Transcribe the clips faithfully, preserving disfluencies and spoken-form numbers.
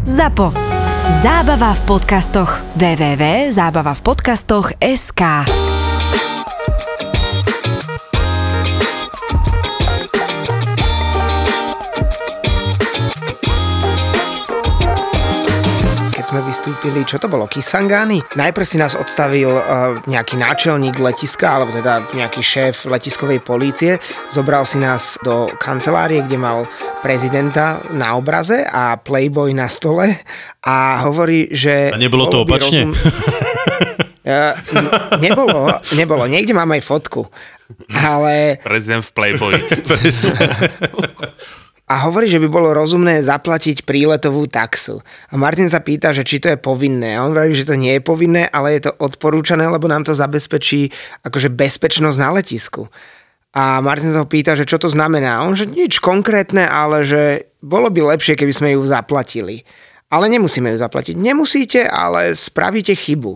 ZAPO. Zábava v podcastoch. www bodka zábava v podcastoch bodka es ká sme vystúpili, čo to bolo? Kisangani? Najprv si nás odstavil uh, nejaký náčelník letiska, alebo teda nejaký šéf letiskovej polície. Zobral si nás do kancelárie, kde mal prezidenta na obraze a Playboy na stole a hovorí, že... A nebolo to opačne? Rozum... uh, nebolo, nebolo. Niekde mám aj fotku. Ale... Prezident v Playboyi. A hovorí, že by bolo rozumné zaplatiť príletovú taxu. A Martin sa pýta, že či to je povinné. A on hovorí, že to nie je povinné, ale je to odporúčané, lebo nám to zabezpečí akože bezpečnosť na letisku. A Martin sa ho pýta, že čo to znamená. On, že nič konkrétne, ale že bolo by lepšie, keby sme ju zaplatili. Ale nemusíme ju zaplatiť. Nemusíte, ale spravíte chybu.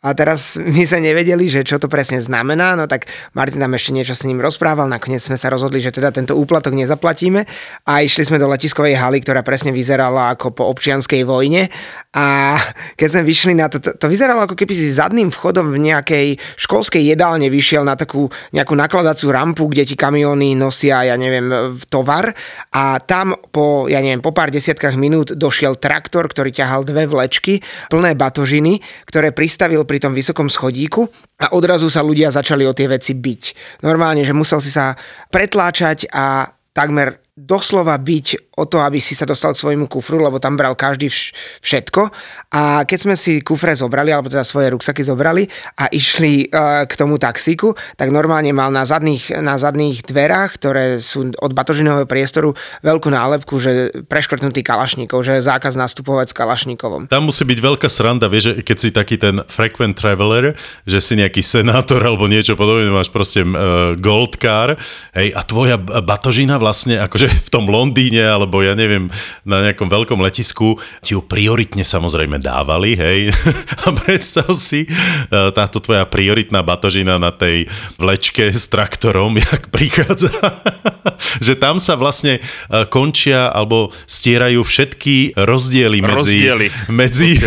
A teraz my sa nevedeli, že čo to presne znamená, no tak Martin tam ešte niečo s ním rozprával, nakoniec sme sa rozhodli, že teda tento úplatok nezaplatíme a išli sme do letiskovej haly, ktorá presne vyzerala ako po občianskej vojne a keď sme vyšli na to, to, to vyzeralo ako keby si zadným vchodom v nejakej školskej jedálne vyšiel na takú nejakú nakladacú rampu, kde ti kamióny nosia, ja neviem, tovar a tam po, ja neviem, po pár desiatkách minút došiel traktor, ktorý ťahal dve vlečky plné batožiny, ktoré pristavil pri tom vysokom schodíku a odrazu sa ľudia začali o tie veci biť. Normálne, že musel si sa pretláčať a takmer doslova biť o to, aby si sa dostal k svojmu kufru, lebo tam bral každý vš- všetko. A keď sme si kufre zobrali, alebo teda svoje ruksaky zobrali a išli e, k tomu taxíku, tak normálne mal na zadných, na zadných dverách, ktoré sú od batožinového priestoru, veľkú nálepku, že preškrtnutý kalašníkov, že zákaz nastupovať s kalašníkovom. Tam musí byť veľká sranda, vieš, keď si taký ten frequent traveler, že si nejaký senátor alebo niečo podobné, máš proste e, gold car, hej, a tvoja batožina vlastne akože v tom Londýne, alebo ja neviem, na nejakom veľkom letisku, ti ju prioritne samozrejme dávali, hej. A predstav si, táto tvoja prioritná batožina na tej vlečke s traktorom, jak prichádza, že tam sa vlastne končia, alebo stierajú všetky rozdiely medzi, rozdiely. medzi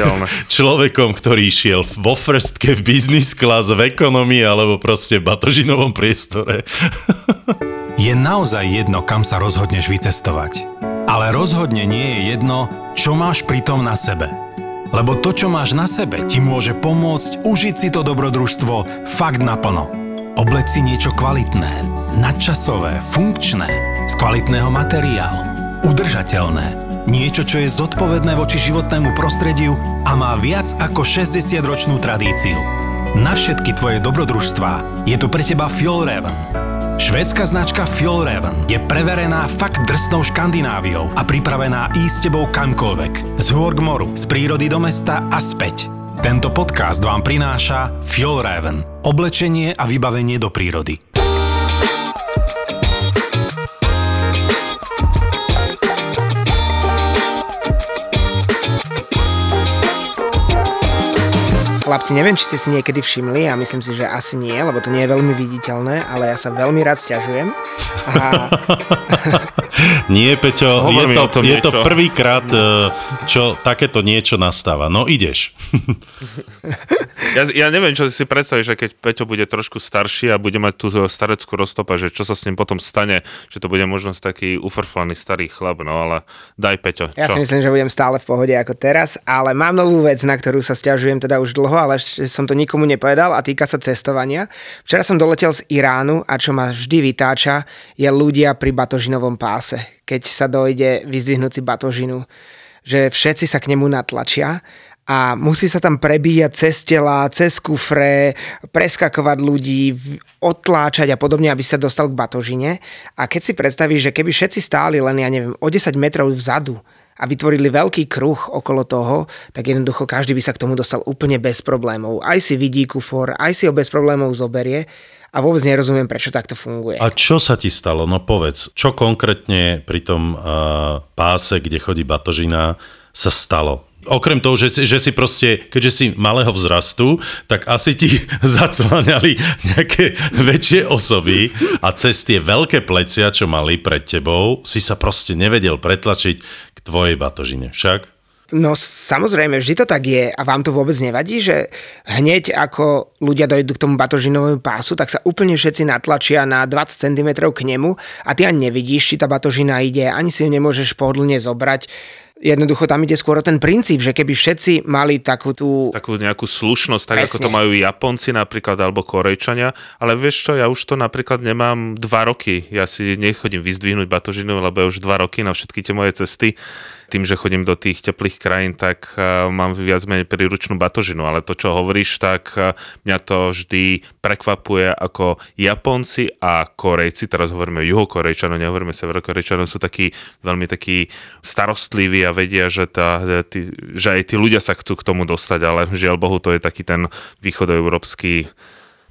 človekom, ktorý šiel vo firstke, v business class, v ekonomii, alebo proste v batožinovom priestore. Je naozaj jedno, kam sa rozhodneš vycestovať. Ale rozhodne nie je jedno, čo máš pritom na sebe. Lebo to, čo máš na sebe, ti môže pomôcť užiť si to dobrodružstvo fakt naplno. Obleč si niečo kvalitné, nadčasové, funkčné, z kvalitného materiálu, udržateľné. Niečo, čo je zodpovedné voči životnému prostrediu a má viac ako šesťdesiatročnú tradíciu. Na všetky tvoje dobrodružstvá je tu pre teba Fjällräven. Švédska značka Fjällräven je preverená fakt drsnou Škandináviou a pripravená ísť tebou kamkoľvek. Z hôr k moru, z prírody do mesta a späť. Tento podcast vám prináša Fjällräven. Oblečenie a vybavenie do prírody. Chlapci, neviem, či ste si niekedy všimli a myslím si, že asi nie, lebo to nie je veľmi viditeľné, ale ja sa veľmi rád sťažujem. A... Nie, Peťo, je to, je to prvýkrát, čo takéto niečo nastáva. No, ideš. Ja, ja neviem, čo si predstavíš, že keď Peťo bude trošku starší a bude mať tú stareckú roztopa, že čo sa s ním potom stane, že to bude možnosť taký ufrflaný starý chlap, no ale daj, Peťo. Čo? Ja si myslím, že budem stále v pohode ako teraz, ale mám novú vec, na ktorú sa sťažujem teda už dlho, ale ešte som to nikomu nepovedal a týka sa cestovania. Včera som doletel z Iránu a čo ma vždy vytáča je ľudia pri batožinovom páse. Keď sa dojde vyzdvihnúť si batožinu, že všetci sa k nemu natlačia a musí sa tam prebíjať cez tela, cez kufre, preskakovať ľudí, odtláčať a podobne, aby sa dostal k batožine. A keď si predstavíš, že keby všetci stáli len, ja neviem, o desať metrov vzadu, a vytvorili veľký kruh okolo toho, tak jednoducho každý by sa k tomu dostal úplne bez problémov. Aj si vidí kufor, aj si ho bez problémov zoberie a vôbec nerozumiem, prečo takto funguje. A čo sa ti stalo? No povedz, čo konkrétne pri tom uh, páse, kde chodí batožina, sa stalo? Okrem toho, že, že si proste, keďže si malého vzrastu, tak asi ti zacláňali nejaké väčšie osoby a cez tie veľké plecia, čo mali pred tebou, si sa proste nevedel pretlačiť k tvojej batožine. Však? No samozrejme, vždy to tak je a vám to vôbec nevadí, že hneď ako ľudia dojdú k tomu batožinovému pásu, tak sa úplne všetci natlačia na dvadsať centimetrov k nemu a ty ani nevidíš, či tá batožina ide, ani si ju nemôžeš pohodlne zobrať. Jednoducho tam ide skôr o ten princíp, že keby všetci mali takú tú... Takú nejakú slušnosť, tak presne, ako to majú Japonci napríklad, alebo Korejčania. Ale vieš čo, ja už to napríklad nemám dva roky. Ja si nechodím vyzdvihnúť batožinu, lebo ja už dva roky na všetky tie moje cesty, tým, že chodím do tých teplých krajín, tak mám viac menej príručnú batožinu. Ale to, čo hovoríš, tak mňa to vždy prekvapuje, ako Japonci a Korejci, teraz hovoríme Juhokorejčanov, nehovoríme Severokorejčanov, sú takí veľmi takí starostliví a vedia, že, tá, tí, že aj tí ľudia sa chcú k tomu dostať, ale žiaľ Bohu, to je taký ten východoeurópsky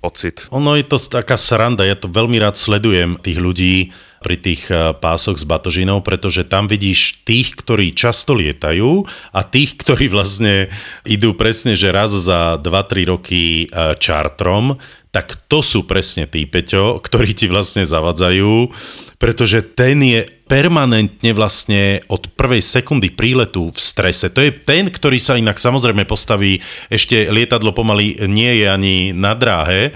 pocit. Ono je to taká sranda, ja to veľmi rád sledujem tých ľudí pri tých pásoch s batožinou, pretože tam vidíš tých, ktorí často lietajú a tých, ktorí vlastne idú presne, že raz za dva tri roky čartrom, tak to sú presne tí, Peťo, ktorí ti vlastne zavadzajú, pretože ten je permanentne vlastne od prvej sekundy príletu v strese. To je ten, ktorý sa inak samozrejme postaví, ešte lietadlo pomaly nie je ani na dráhe,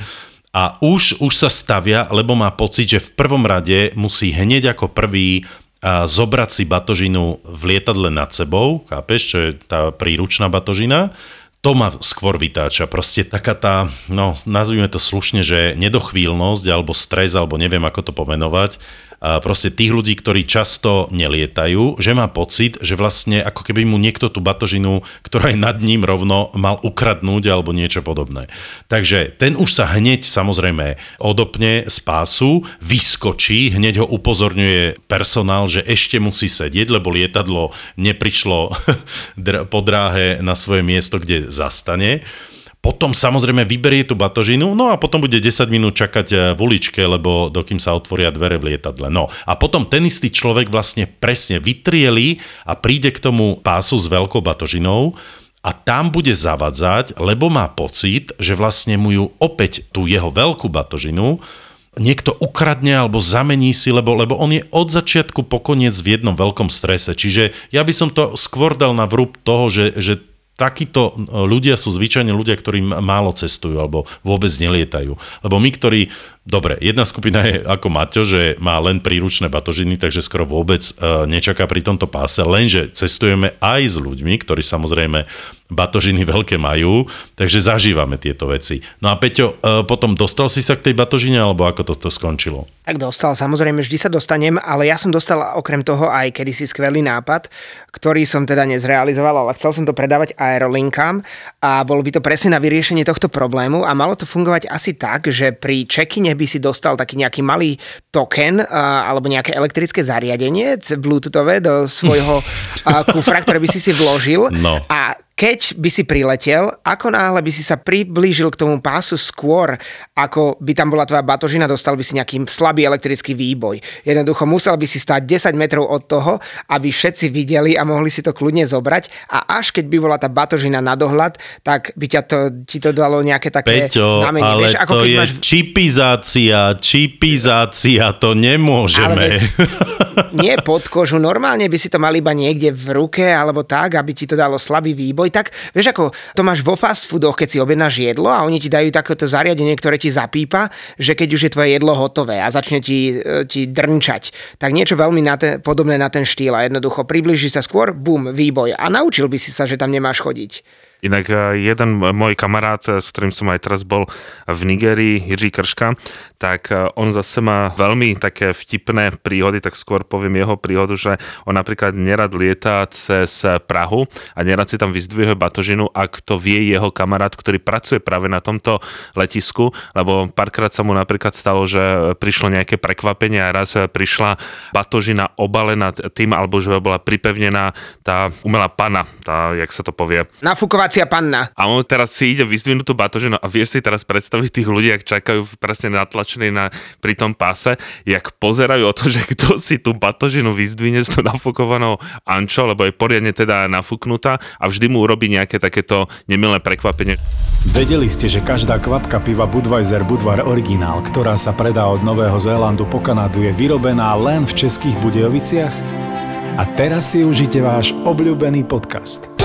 a už, už sa stavia, lebo má pocit, že v prvom rade musí hneď ako prvý a, zobrať si batožinu v lietadle nad sebou. Chápeš, čo je tá príručná batožina? To ma skôr vytáča. Proste taká tá, no nazvime to slušne, že nedochvíľnosť, alebo stres, alebo neviem, ako to pomenovať. A proste tých ľudí, ktorí často nelietajú, že má pocit, že vlastne ako keby mu niekto tú batožinu, ktorá je nad ním rovno, mal ukradnúť alebo niečo podobné. Takže ten už sa hneď samozrejme odopne z pásu, vyskočí, hneď ho upozorňuje personál, že ešte musí sedieť, lebo lietadlo neprišlo po dráhe na svoje miesto, kde zastane. Potom samozrejme vyberie tú batožinu, no a potom bude desať minút čakať v uličke, lebo dokým sa otvoria dvere v lietadle. No a potom ten istý človek vlastne presne vytrielí a príde k tomu pásu s veľkou batožinou a tam bude zavadzať, lebo má pocit, že vlastne mu ju opäť tú jeho veľkú batožinu niekto ukradne alebo zamení si, lebo, lebo on je od začiatku po koniec v jednom veľkom strese. Čiže ja by som to skôr dal na vrúb toho, že, že takíto ľudia sú zvyčajne ľudia, ktorí málo cestujú alebo vôbec nelietajú. Lebo my, ktorí... Dobre, jedna skupina je ako Maťo, že má len príručné batožiny, takže skoro vôbec nečaká pri tomto páse. Lenže cestujeme aj s ľuďmi, ktorí samozrejme batožiny veľké majú, takže zažívame tieto veci. No a Peťo, potom dostal si sa k tej batožine, alebo ako to, to skončilo? Tak dostal, samozrejme, vždy sa dostanem, ale ja som dostal okrem toho aj kedysi skvelý nápad, ktorý som teda nezrealizoval, ale chcel som to predávať aerolinkám a bolo by to presne na vyriešenie tohto problému a malo to fungovať asi tak, že pri check-ine by si dostal taký nejaký malý token alebo nejaké elektrické zariadenie bluetoothové do svojho kufra, ktoré by si si vložil no. A keď by si priletel, ako náhle by si sa priblížil k tomu pásu skôr, ako by tam bola tvoja batožina, dostal by si nejaký slabý elektrický výboj. Jednoducho musel by si stáť desať metrov od toho, aby všetci videli a mohli si to kľudne zobrať a až keď by bola tá batožina na dohľad, tak by ťa to, ti to dalo nejaké také Peťo, znamenie. Ale vieš, ako to je máš... čipizácia, čipizácia, to nemôžeme. Ale nie pod kožu, normálne by si to mal iba niekde v ruke alebo tak, aby ti to dalo slabý výboj. Tak vieš ako, to máš vo fast foodoch, keď si objednáš jedlo a oni ti dajú takéto zariadenie, ktoré ti zapípa, že keď už je tvoje jedlo hotové a začne ti, ti drnčať, tak niečo veľmi na ten, podobné na ten štýl a jednoducho priblíži sa skôr, bum, výboj a naučil by si sa, že tam nemáš chodiť. Inak jeden môj kamarát, s ktorým som aj teraz bol v Nigerii, Jiří Krška, tak on zase má veľmi také vtipné príhody, tak skôr poviem jeho príhodu, že on napríklad nerad lietá cez Prahu a nerad si tam vyzdvihuje batožinu, ak to vie jeho kamarát, ktorý pracuje práve na tomto letisku, lebo párkrát sa mu napríklad stalo, že prišlo nejaké prekvapenie a raz prišla batožina obalená tým, alebo že bola pripevnená tá umelá pana, tá, jak sa to povie. Nafúkovací panna. A on teraz si ide vyzdvihnúť tú batožinu a vieš si teraz predstaviť tých ľudí, ak čakajú presne natlačení na, pri tom páse, jak pozerajú o to, že kto si tú batožinu vyzdvihne s tou nafúkovanou ančou, lebo je poriadne teda nafúknutá a vždy mu urobí nejaké takéto nemilé prekvapenie. Vedeli ste, že každá kvapka piva Budweiser Budvar originál, ktorá sa predá od Nového Zélandu po Kanadu, je vyrobená len v českých Budejoviciach? A teraz si užite váš obľúbený podcast. Vy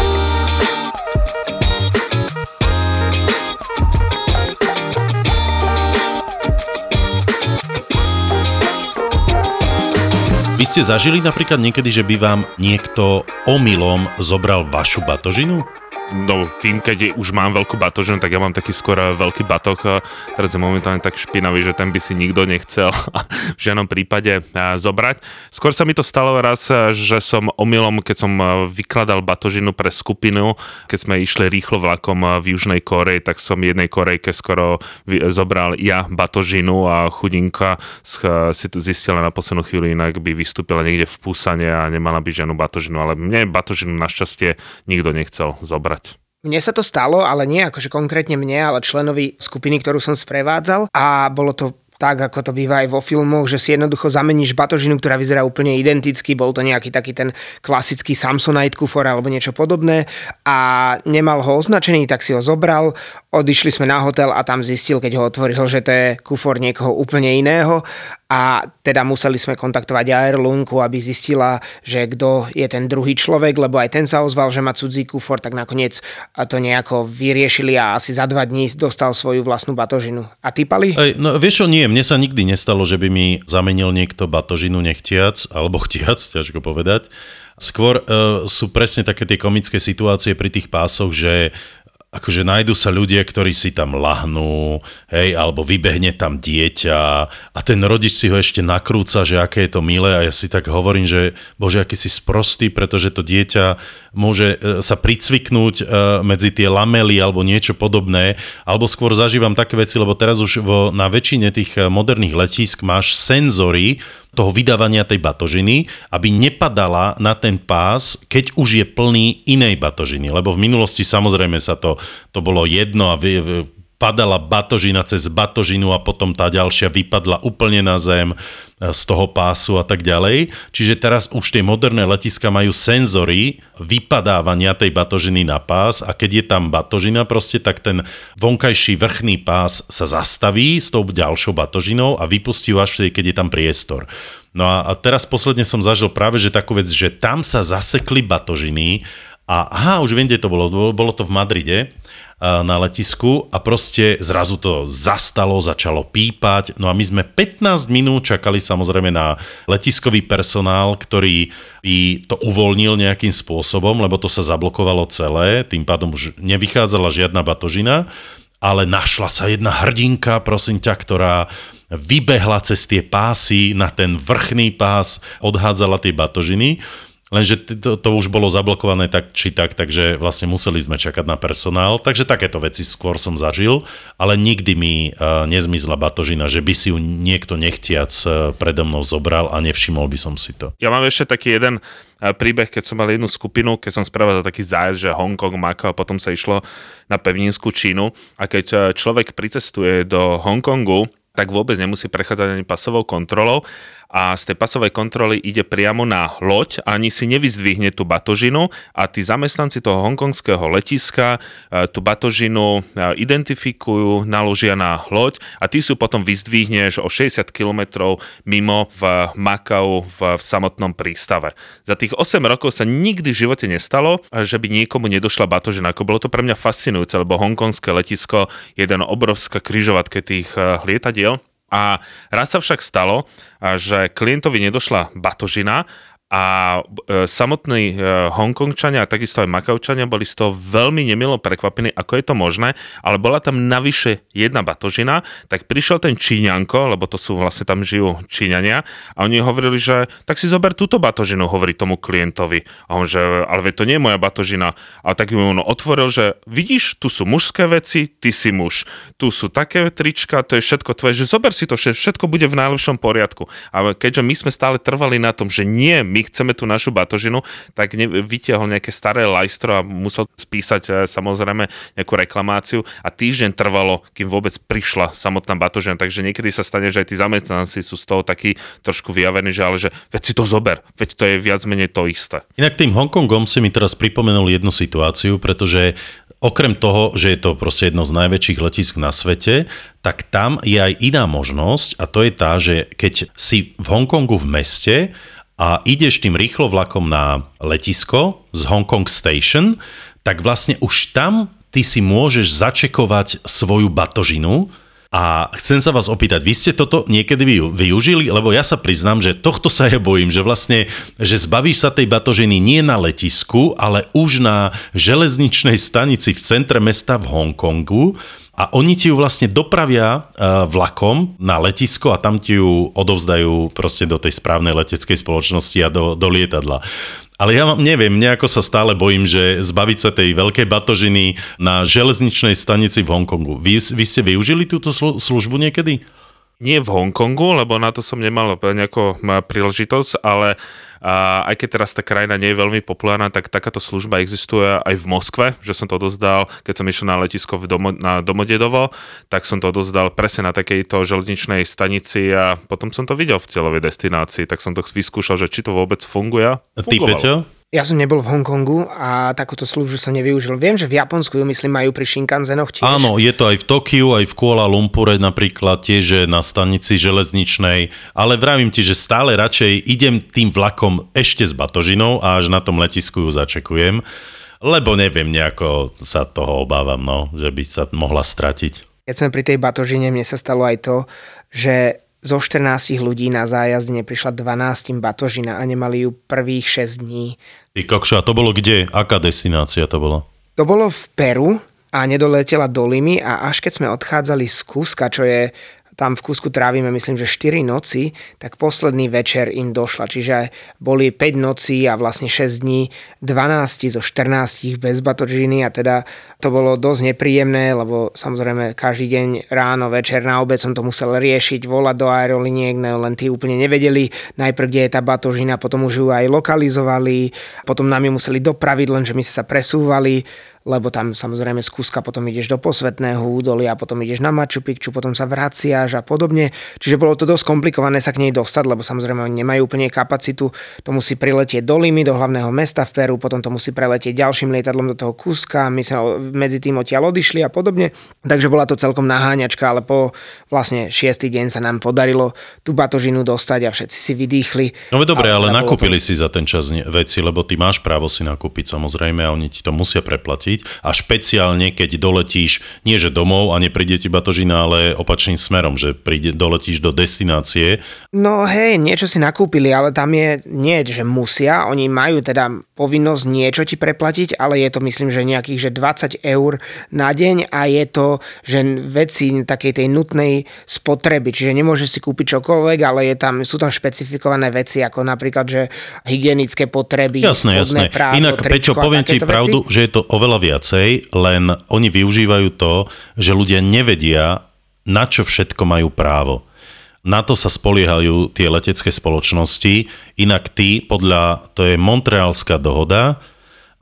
ste zažili napríklad niekedy, že by vám niekto omylom zobral vašu batožinu? No, tým, keď už mám veľkú batožinu, tak ja mám taký skôr veľký batoh. Teraz je momentálne tak špinavý, že ten by si nikto nechcel v žiadnom prípade zobrať. Skôr sa mi to stalo raz, že som omylom, keď som vykladal batožinu pre skupinu, keď sme išli rýchlo vlakom v Južnej Kórei, tak som jednej Korejke skoro zobral ja batožinu a chudinka si to zistila na poslednú chvíľu, inak by vystúpila niekde v Pusane a nemala by žiadnu batožinu, ale mne batožinu našťastie nikto nechcel zobrať. Mne sa to stalo, ale nie akože konkrétne mne, ale členovi skupiny, ktorú som sprevádzal, a bolo to tak, ako to býva aj vo filmoch, že si jednoducho zameníš batožinu, ktorá vyzerá úplne identicky, bol to nejaký taký ten klasický Samsonite kufor alebo niečo podobné a nemal ho označený, tak si ho zobral, odišli sme na hotel a tam zistil, keď ho otvoril, že to je kufor niekoho úplne iného a teda museli sme kontaktovať Airlunku, aby zistila, že kto je ten druhý človek, lebo aj ten sa ozval, že má cudzí kufor, tak nakoniec to nejako vyriešili a asi za dva dní dostal svoju vlastnú batožinu. A typali? Ej, no vieš čo, nie, mne sa nikdy nestalo, že by mi zamenil niekto batožinu nechtiac, alebo chtiac, ťažko povedať. Skôr e, sú presne také tie komické situácie pri tých pásoch, že akože nájdu sa ľudia, ktorí si tam lahnú, hej, alebo vybehne tam dieťa a ten rodič si ho ešte nakrúca, že aké je to milé a ja si tak hovorím, že bože, aký si sprostý, pretože to dieťa môže sa pricviknúť medzi tie lamely alebo niečo podobné, alebo skôr zažívam také veci, lebo teraz už vo, na väčšine tých moderných letísk máš senzory toho vydávania tej batožiny, aby nepadala na ten pás, keď už je plný inej batožiny. Lebo v minulosti samozrejme sa to, to bolo jedno a v, v, padala batožina cez batožinu a potom tá ďalšia vypadla úplne na zem z toho pásu a tak ďalej. Čiže teraz už tie moderné letiska majú senzory vypadávania tej batožiny na pás a keď je tam batožina proste, tak ten vonkajší vrchný pás sa zastaví s tou ďalšou batožinou a vypustí ju až vtedy, keď je tam priestor. No a teraz posledne som zažil práve že takú vec, že tam sa zasekli batožiny a aha, už viem, kde to bolo, bolo to v Madride na letisku a proste zrazu to zastalo, začalo pípať. No a my sme pätnásť minút čakali samozrejme na letiskový personál, ktorý by to uvoľnil nejakým spôsobom, lebo to sa zablokovalo celé, tým pádom už nevychádzala žiadna batožina, ale našla sa jedna hrdinka, prosím ťa, ktorá vybehla cez tie pásy na ten vrchný pás, odhádzala tie batožiny. Lenže to, to už bolo zablokované tak či tak, takže vlastne museli sme čakať na personál. Takže takéto veci skôr som zažil, ale nikdy mi uh, nezmizla batožina, že by si ju niekto nechtiac uh, predo mnou zobral a nevšimol by som si to. Ja mám ešte taký jeden uh, príbeh, keď som mal jednu skupinu, keď som spravil taký zájazd, že Hongkong, Makao a potom sa išlo na pevninskú Čínu. A keď uh, človek pricestuje do Hongkongu, tak vôbec nemusí prechádzať ani pasovou kontrolou a z tej pasovej kontroly ide priamo na loď a ani si nevyzdvihne tú batožinu a tí zamestnanci toho hongkongského letiska tú batožinu identifikujú, naložia na loď a ty si ju potom vyzdvihneš o šesťdesiat kilometrov mimo v Makau v, v samotnom prístave. Za tých osem rokov sa nikdy v živote nestalo, že by niekomu nedošla batožina. Ako bolo to pre mňa fascinujúce, lebo hongkongské letisko je jeden obrovská križovatka tých lietadiel. A raz sa však stalo, že klientovi nedošla batožina a samotní Hongkongčania a takisto aj Makaučania boli z toho veľmi nemilo prekvapení, ako je to možné, ale bola tam navyše jedna batožina, tak prišiel ten Číňanko, lebo to sú vlastne tam žijú Číňania a oni hovorili, že tak si zober túto batožinu, hovorí tomu klientovi. A on, že ale veď to nie je moja batožina. A tak mu on otvoril, že vidíš, tu sú mužské veci, ty si muž. Tu sú také trička, to je všetko tvoje, že zober si to, všetko bude v najlepšom poriadku. A keďže my sme stále trvali na tom, že nie my chceme tú našu batožinu, tak vytiahol nejaké staré lajstro a musel spísať samozrejme nejakú reklamáciu a týždeň trvalo, kým vôbec prišla samotná batožina, takže niekedy sa stane, že aj tí zamestnanci sú z toho takí trošku vyjavení, že ale že veď si to zober, veď to je viac menej to isté. Inak tým Hongkongom si mi teraz pripomenul jednu situáciu, pretože okrem toho, že je to proste jedno z najväčších letísk na svete, tak tam je aj iná možnosť a to je tá, že keď si v Hongkongu v meste a ideš tým rýchlo vlakom na letisko z Hong Kong Station, tak vlastne už tam ty si môžeš začekovať svoju batožinu. A chcem sa vás opýtať, vy ste toto niekedy využili? Lebo ja sa priznám, že tohto sa ja bojím, že vlastne že zbavíš sa tej batožiny nie na letisku, ale už na železničnej stanici v centre mesta v Hongkongu a oni ti ju vlastne dopravia vlakom na letisko a tam ti ju odovzdajú proste do tej správnej leteckej spoločnosti a do, do lietadla. Ale ja neviem, nejako sa stále bojím, že zbaviť sa tej veľkej batožiny na železničnej stanici v Hongkongu. Vy, vy ste využili túto službu niekedy? Nie v Hongkongu, lebo na to som nemal nejakú príležitosť, ale a aj keď teraz tá krajina nie je veľmi populárna, tak takáto služba existuje aj v Moskve, že som to odozdal, keď som išiel na letisko v domo, na Domodedovo, tak som to odozdal presne na takejto železničnej stanici a potom som to videl v cieľovej destinácii, tak som to vyskúšal, že či to vôbec funguje. Ty, Peťo? Ja som nebol v Hongkongu a takúto službu som nevyužil. Viem, že v Japonsku ju, myslím, majú pri Shinkanzenoch tiež. Áno, je to aj v Tokiu, aj v Kuala Lumpure napríklad, tiež na stanici železničnej, ale vravím ti, že stále radšej idem tým vlakom ešte s batožinou a až na tom letisku ju začekujem, lebo neviem, nejako sa toho obávam, no, že by sa mohla stratiť. Keď sme pri tej batožine, mne sa stalo aj to, že zo štrnástich ľudí na zájazd neprišla dvanástim batožina a nemali ju prvých šesť dní. Ty kokšo, a to bolo kde? Aká destinácia to bola? To bolo v Peru a nedoletela do Limy a až keď sme odchádzali z Kuska, čo je tam v Kusku trávime, myslím, že štyri noci, tak posledný večer im došla. Čiže boli päť nocí a vlastne šesť dní, dvanásť zo štrnástich bez batožiny a teda to bolo dosť nepríjemné, lebo samozrejme každý deň ráno, večer, na obed som to musel riešiť, volať do aeroliniek, len tí úplne nevedeli najprv, kde je tá batožina, potom už ju aj lokalizovali, potom nám ju museli dopraviť, lenže my sa presúvali, lebo tam samozrejme z Kuska potom ideš do Posvetného údolia, potom ideš na Machu Picchu, potom sa vraciaš a podobne. Čiže bolo to dosť komplikované sa k nej dostať, lebo samozrejme oni nemajú úplne kapacitu. To musí priletieť do Limy, do hlavného mesta v Peru, potom to musí preletieť ďalším lietadlom do toho Kuska, my sa medzi tým odtiaľ odišli a podobne. Takže bola to celkom naháňačka, ale po vlastne šiestý deň sa nám podarilo tú batožinu dostať a všetci si vydýchli. No dobre, ale, ale nakúpili to... si za ten čas veci, lebo ty máš právo si nakúpiť samozrejme a oni ti to musia preplatiť. A špeciálne, keď doletíš nie že domov a nepríde ti batožina, ale opačným smerom, že príde, doletíš do destinácie. No hej, niečo si nakúpili, ale tam je nie, že musia, oni majú teda povinnosť niečo ti preplatiť, ale je to myslím, že nejakých že dvadsať eur na deň a je to, že veci takej tej nutnej spotreby, čiže nemôžeš si kúpiť čokoľvek, ale je tam, sú tam špecifikované veci, ako napríklad, že hygienické potreby. Jasné, jasné. Právo, inak, Peťo, poviem ti pravdu, veci? Že je to oveľa viacej, len oni využívajú to, že ľudia nevedia, na čo všetko majú právo. Na to sa spoliehajú tie letecké spoločnosti, inak ty, podľa, to je Montrealská dohoda,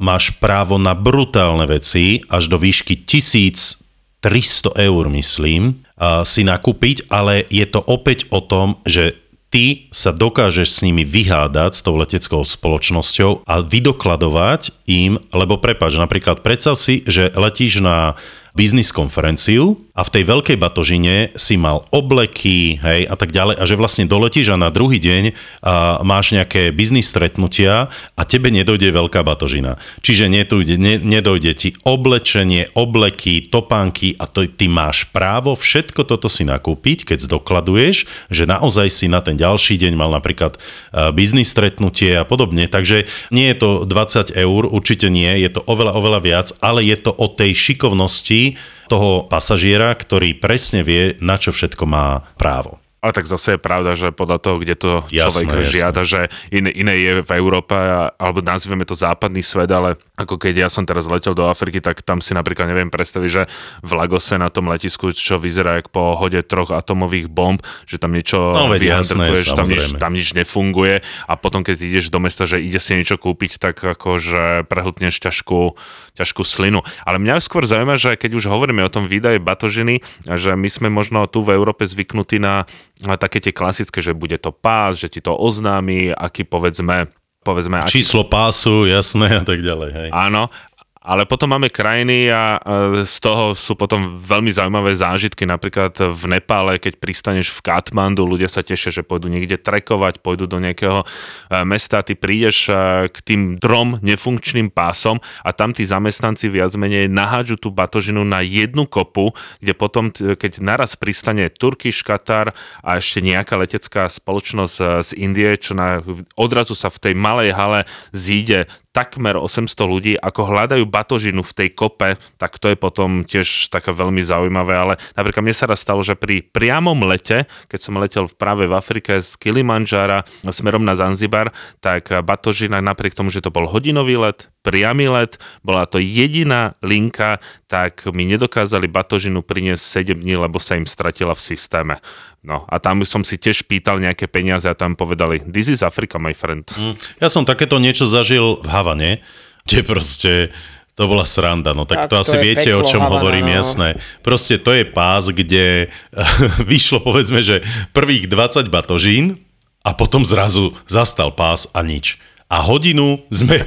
máš právo na brutálne veci, až do výšky tisíctristo eur, myslím, si nakúpiť, ale je to opäť o tom, že ty sa dokážeš s nimi vyhádať, s tou leteckou spoločnosťou a vydokladovať im, lebo prepáč, napríklad predstav si, že letíš na biznis konferenciu a v tej veľkej batožine si mal obleky, hej, a tak ďalej, a že vlastne doletíš a na druhý deň a máš nejaké biznis stretnutia a tebe nedojde veľká batožina. Čiže nedojde, ne, nedojde ti oblečenie, obleky, topánky a to, ty máš právo všetko toto si nakúpiť, keď zdokladuješ, že naozaj si na ten ďalší deň mal napríklad biznis stretnutie a podobne. Takže nie je to dvadsať eur, určite nie, je to oveľa, oveľa viac, ale je to o tej šikovnosti toho pasažiera, ktorý presne vie, na čo všetko má právo. Ale tak zase je pravda, že podľa toho, kde to jasné, človek jasné. žiada, že iné, iné je v Európe, alebo nazývame to západný svet, ale ako keď ja som teraz letel do Afriky, tak tam si napríklad neviem predstaviť, že v Lagose na tom letisku, čo vyzerá jak po hode troch atomových bomb, že tam niečo no, vyhandrkuješ, tam nič, tam nič nefunguje a potom keď ideš do mesta, že ide si niečo kúpiť, tak akože prehltneš ťažkú, ťažkú slinu. Ale mňa skôr zaujíma, že keď už hovoríme o tom výdaji batožiny, že my sme možno tu v Európe zvyknutí na také tie klasické, že bude to pás, že ti to oznámi, aký povedzme... povedzme aký... Číslo pásu, jasné, a tak ďalej. Hej. Áno, Ale potom máme krajiny a z toho sú potom veľmi zaujímavé zážitky. Napríklad v Nepále, keď pristaneš v Katmandu, ľudia sa tešia, že pôjdu niekde trekovať, pôjdu do nejakého mesta, ty prídeš k tým trom nefunkčným pásom a tam tí zamestnanci viac menej nahádžu tú batožinu na jednu kopu, kde potom, keď naraz pristane Turkish, Katar a ešte nejaká letecká spoločnosť z Indie, čo na, odrazu sa v tej malej hale zíde takmer osemsto ľudí, ako hľadajú batožinu v tej kope, tak to je potom tiež také veľmi zaujímavé, ale napríklad mne sa raz stalo, že pri priamom lete, keď som letel práve v Afrike z Kilimandžára smerom na Zanzibar, tak batožina napriek tomu, že to bol hodinový let, priamy let, bola to jediná linka, tak mi nedokázali batožinu priniesť sedem dní, lebo sa im stratila v systéme. No a tam som si tiež pýtal nejaké peniaze a tam povedali, this is Africa, my friend. Ja som takéto niečo zažil v Havane, kde proste to bola sranda, no tak, tak to asi to viete, peklo, o čom Havana, hovorím, no. Jasné. Proste to je pás, kde vyšlo povedzme, že prvých dvadsať batožín a potom zrazu zastal pás a nič. A hodinu sme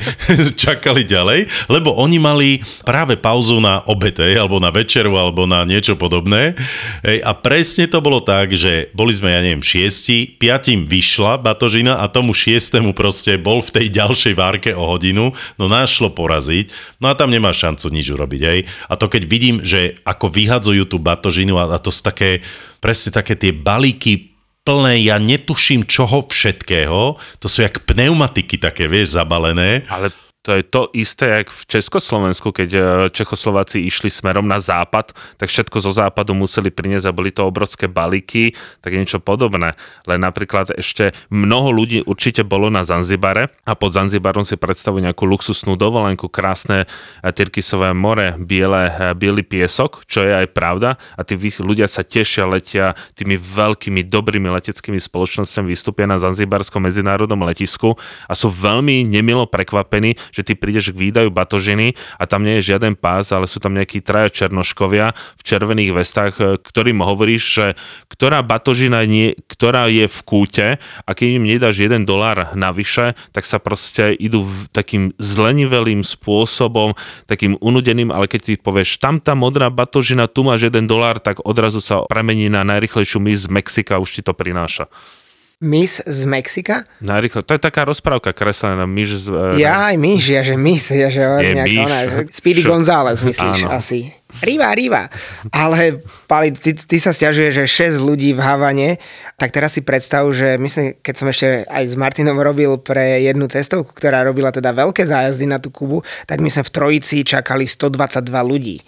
čakali ďalej, lebo oni mali práve pauzu na obed, alebo na večeru, alebo na niečo podobné. A presne to bolo tak, že boli sme, ja neviem, šiesti, piatim vyšla batožina a tomu šiestému proste bol v tej ďalšej várke o hodinu, no nášlo poraziť, no a tam nemá šancu nič urobiť. Hej. A to keď vidím, že ako vyhadzujú tú batožinu a to sú také, presne také tie balíky, plné, ja netuším čoho všetkého. To sú jak pneumatiky také, vieš, zabalené. Ale to je to isté, jak v Československu, keď Čechoslováci išli smerom na západ, tak všetko zo západu museli priniesť a boli to obrovské balíky, tak niečo podobné. Len napríklad ešte mnoho ľudí určite bolo na Zanzibare a pod Zanzibarom si predstavujú nejakú luxusnú dovolenku, krásne Tyrkisové more, biele, biely piesok, čo je aj pravda a tí ľudia sa tešia, letia tými veľkými, dobrými leteckými spoločnosťami, vystúpia na Zanzibarskom medzinárodnom letisku a sú veľmi nemilo prekvapení, že ty prídeš k výdaju batožiny a tam nie je žiaden pás, ale sú tam nejakí traja černoškovia v červených vestách, ktorým hovoríš, že ktorá batožina nie, ktorá je v kúte a keď im nedáš jeden dolár navyše, tak sa proste idú takým zlenivelým spôsobom, takým unudeným, ale keď ty povieš, tam tá modrá batožina, tu máš jeden dolár, tak odrazu sa premení na najrychlejšiu mis z Mexika, už ti to prináša. Mis z Mexika? Najrychle. To je taká rozprávka kreslená. Myš z... Ja aj myš, ja že myš. Ja že je myš. Ona, Speedy Š... González myslíš áno. Asi. Riva, riva. Ale Pali, ty, ty sa sťažuje, že šesť ľudí v Havane, tak teraz si predstav, že myslím, keď som ešte aj s Martinom robil pre jednu cestovku, ktorá robila teda veľké zájazdy na tú Kubu, tak my sme v trojici čakali stodvadsaťdva ľudí.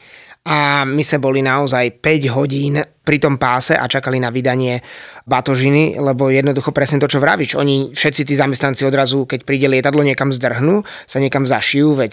A my sme boli naozaj päť hodín pri tom páse a čakali na vydanie batožiny, lebo jednoducho presne to, čo vravíš. Oni, všetci tí zamestnanci odrazu, keď príde lietadlo, niekam zdrhnú, sa niekam zašijú, veď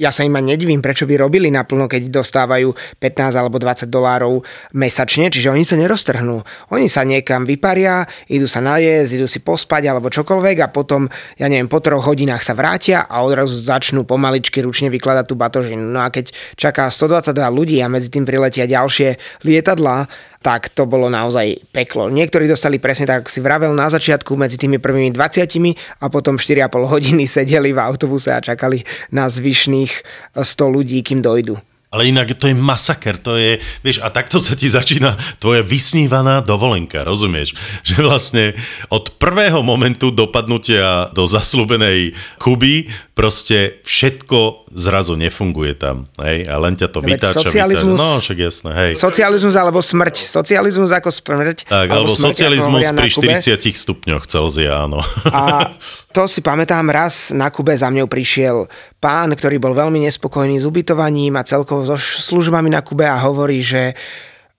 ja sa im ani nedivím, prečo by robili naplno, keď dostávajú pätnásť alebo dvadsať dolárov mesačne, čiže oni sa neroztrhnú. Oni sa niekam vyparia, idú sa najesť, idú si pospať alebo čokoľvek a potom, ja neviem, po troch hodinách sa vrátia a odrazu začnú pomaličky ručne vykladať tú batožinu. No a keď čaká stodvadsaťdva ľudí a medzi tým priletia ďalšie lietadlá, tak to bolo naozaj peklo. Niektorí dostali presne tak, ako si vravel na začiatku medzi tými prvými dvadsiatimi a potom štyri a pol hodiny sedeli v autobuse a čakali na zvyšných sto ľudí, kým dojdu. Ale inak to je masaker, to je, vieš, a takto sa ti začína tvoja vysnívaná dovolenka, rozumieš? Že vlastne od prvého momentu dopadnutia do zasľúbenej Kuby proste všetko zrazu nefunguje tam, hej? A len ťa to vytáča, socializmus, vytáča. No, však jasné, hej. Socializmus alebo smrť, socializmus ako smrť. Tak, alebo, alebo smrť, socializmus pri štyridsiatich stupňoch Celzia, áno. A to si pamätám, raz na Kube za mňou prišiel pán, ktorý bol veľmi nespokojný s ubytovaním a celkovo so službami na Kube a hovorí, že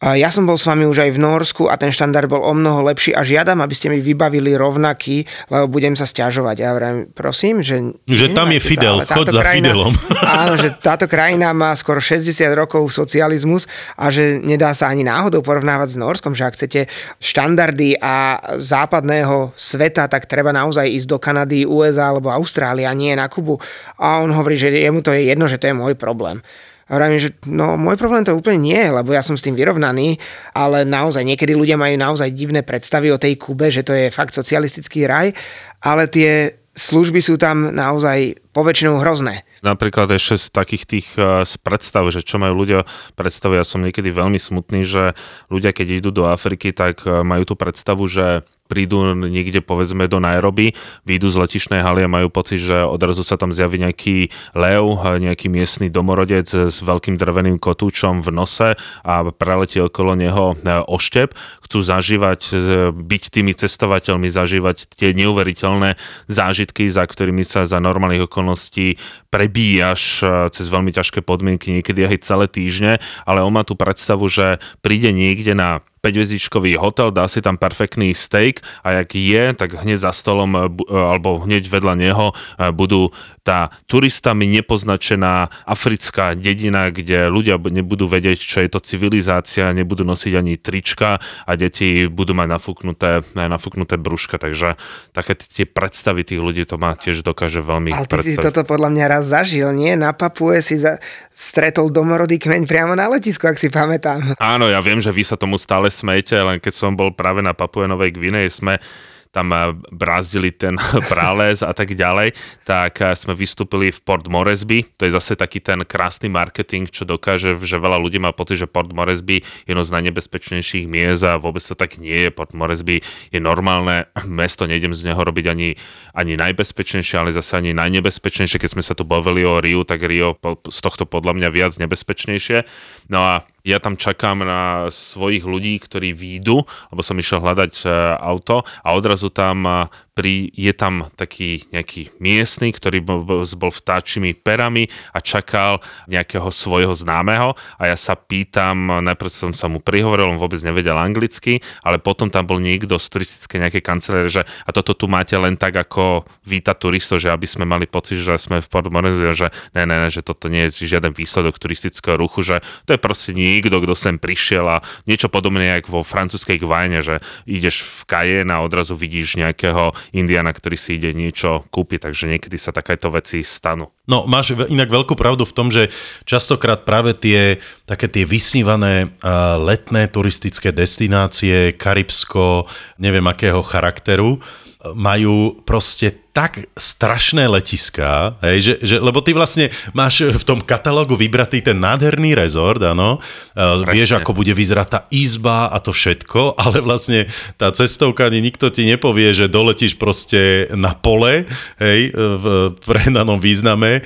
ja som bol s vami už aj v Norsku a ten štandard bol o mnoho lepší a žiadam, aby ste mi vybavili rovnaký, lebo budem sa sťažovať. Ja vrem, prosím, že... Že tam je Fidel, sa, chod za krajina, Fidelom. Áno, že táto krajina má skoro šesťdesiat rokov socializmus a že nedá sa ani náhodou porovnávať s Norskom, že ak chcete štandardy a západného sveta, tak treba naozaj ísť do Kanady, ú es á alebo Austrália, nie na Kubu. A on hovorí, že jemu to je jedno, že to je môj problém. A hovorím, že no môj problém to úplne nie, lebo ja som s tým vyrovnaný, ale naozaj niekedy ľudia majú naozaj divné predstavy o tej Kube, že to je fakt socialistický raj, ale tie služby sú tam naozaj poväčšinou hrozné. Napríklad ešte z takých tých z predstav, že čo majú ľudia predstavu, ja som niekedy veľmi smutný, že ľudia, keď idú do Afriky, tak majú tú predstavu, že prídu niekde, povedzme, do Nairobi, výjdu z letišnej haly a majú pocit, že odrazu sa tam zjaví nejaký lev, nejaký miestny domorodec s veľkým drveným kotúčom v nose a preletí okolo neho oštep. Chcú zažívať, byť tými cestovateľmi, zažívať tie neuveriteľné zážitky, za ktorými sa za normálnych okolností prebíjaš cez veľmi ťažké podmienky, niekedy aj celé týždne, ale on má tú predstavu, že príde niekde na päťhviezdičkový hotel, dá si tam perfektný steak a jak je, tak hneď za stolom alebo hneď vedľa neho budú tá turistami nepoznačená africká dedina, kde ľudia nebudú vedieť, čo je to civilizácia, nebudú nosiť ani trička a deti budú mať nafúknuté, nafúknuté brúška, takže také tie predstavy tých ľudí to ma tiež dokáže veľmi predstaviť. Ale ty predstaviť. Si toto podľa mňa raz zažil, nie? Na Papue si za... stretol domorodý kmeň priamo na letisku, ak si pamätám. Áno, ja viem, že vy sa tomu stále smejte, len keď som bol práve na Papue Novej Gvineji, sme tam brázdili ten prales a tak ďalej, tak sme vystúpili v Port Moresby. To je zase taký ten krásny marketing, čo dokáže, že veľa ľudí má pocit, že Port Moresby je jedno z najnebezpečnejších miest a vôbec to tak nie je. Port Moresby je normálne mesto, nejdem z neho robiť ani, ani najbezpečnejšie, ale zase ani najnebezpečnejšie. Keď sme sa tu bavili o Riu, tak Rio z tohto podľa mňa viac nebezpečnejšie. No a ja tam čakám na svojich ľudí, ktorí výjdu, lebo som išiel hľadať auto a odrazu tam pri, je tam taký nejaký miestny, ktorý bol, bol vtáčimi perami a čakal nejakého svojho známeho a ja sa pýtam, najprv som sa mu prihovoril, on vôbec nevedel anglicky, ale potom tam bol niekto z turistické nejaké kancelárie, že a toto tu máte len tak ako víta turistov, že aby sme mali pocit, že sme v Port Moresby, že ne, ne, ne, že toto nie je žiaden výsledok turistického ruchu, že to je proste nie nikto, kto sem prišiel a niečo podobné jak vo francúzskej Guajane, že ideš v Cayenne a odrazu vidíš nejakého Indiana, ktorý si ide niečo kúpiť, takže niekedy sa takéto veci stanú. No máš inak veľkú pravdu v tom, že častokrát práve tie také tie vysnívané letné turistické destinácie, karibsko, neviem akého charakteru, majú proste tak strašné letiská, hej, že, že, lebo ty vlastne máš v tom katalógu vybratý ten nádherný rezort, áno, presne. Vieš, ako bude vyzerať tá izba a to všetko, ale vlastne tá cestovka, ani nikto ti nepovie, že doletíš proste na pole, hej, v prehnanom význame,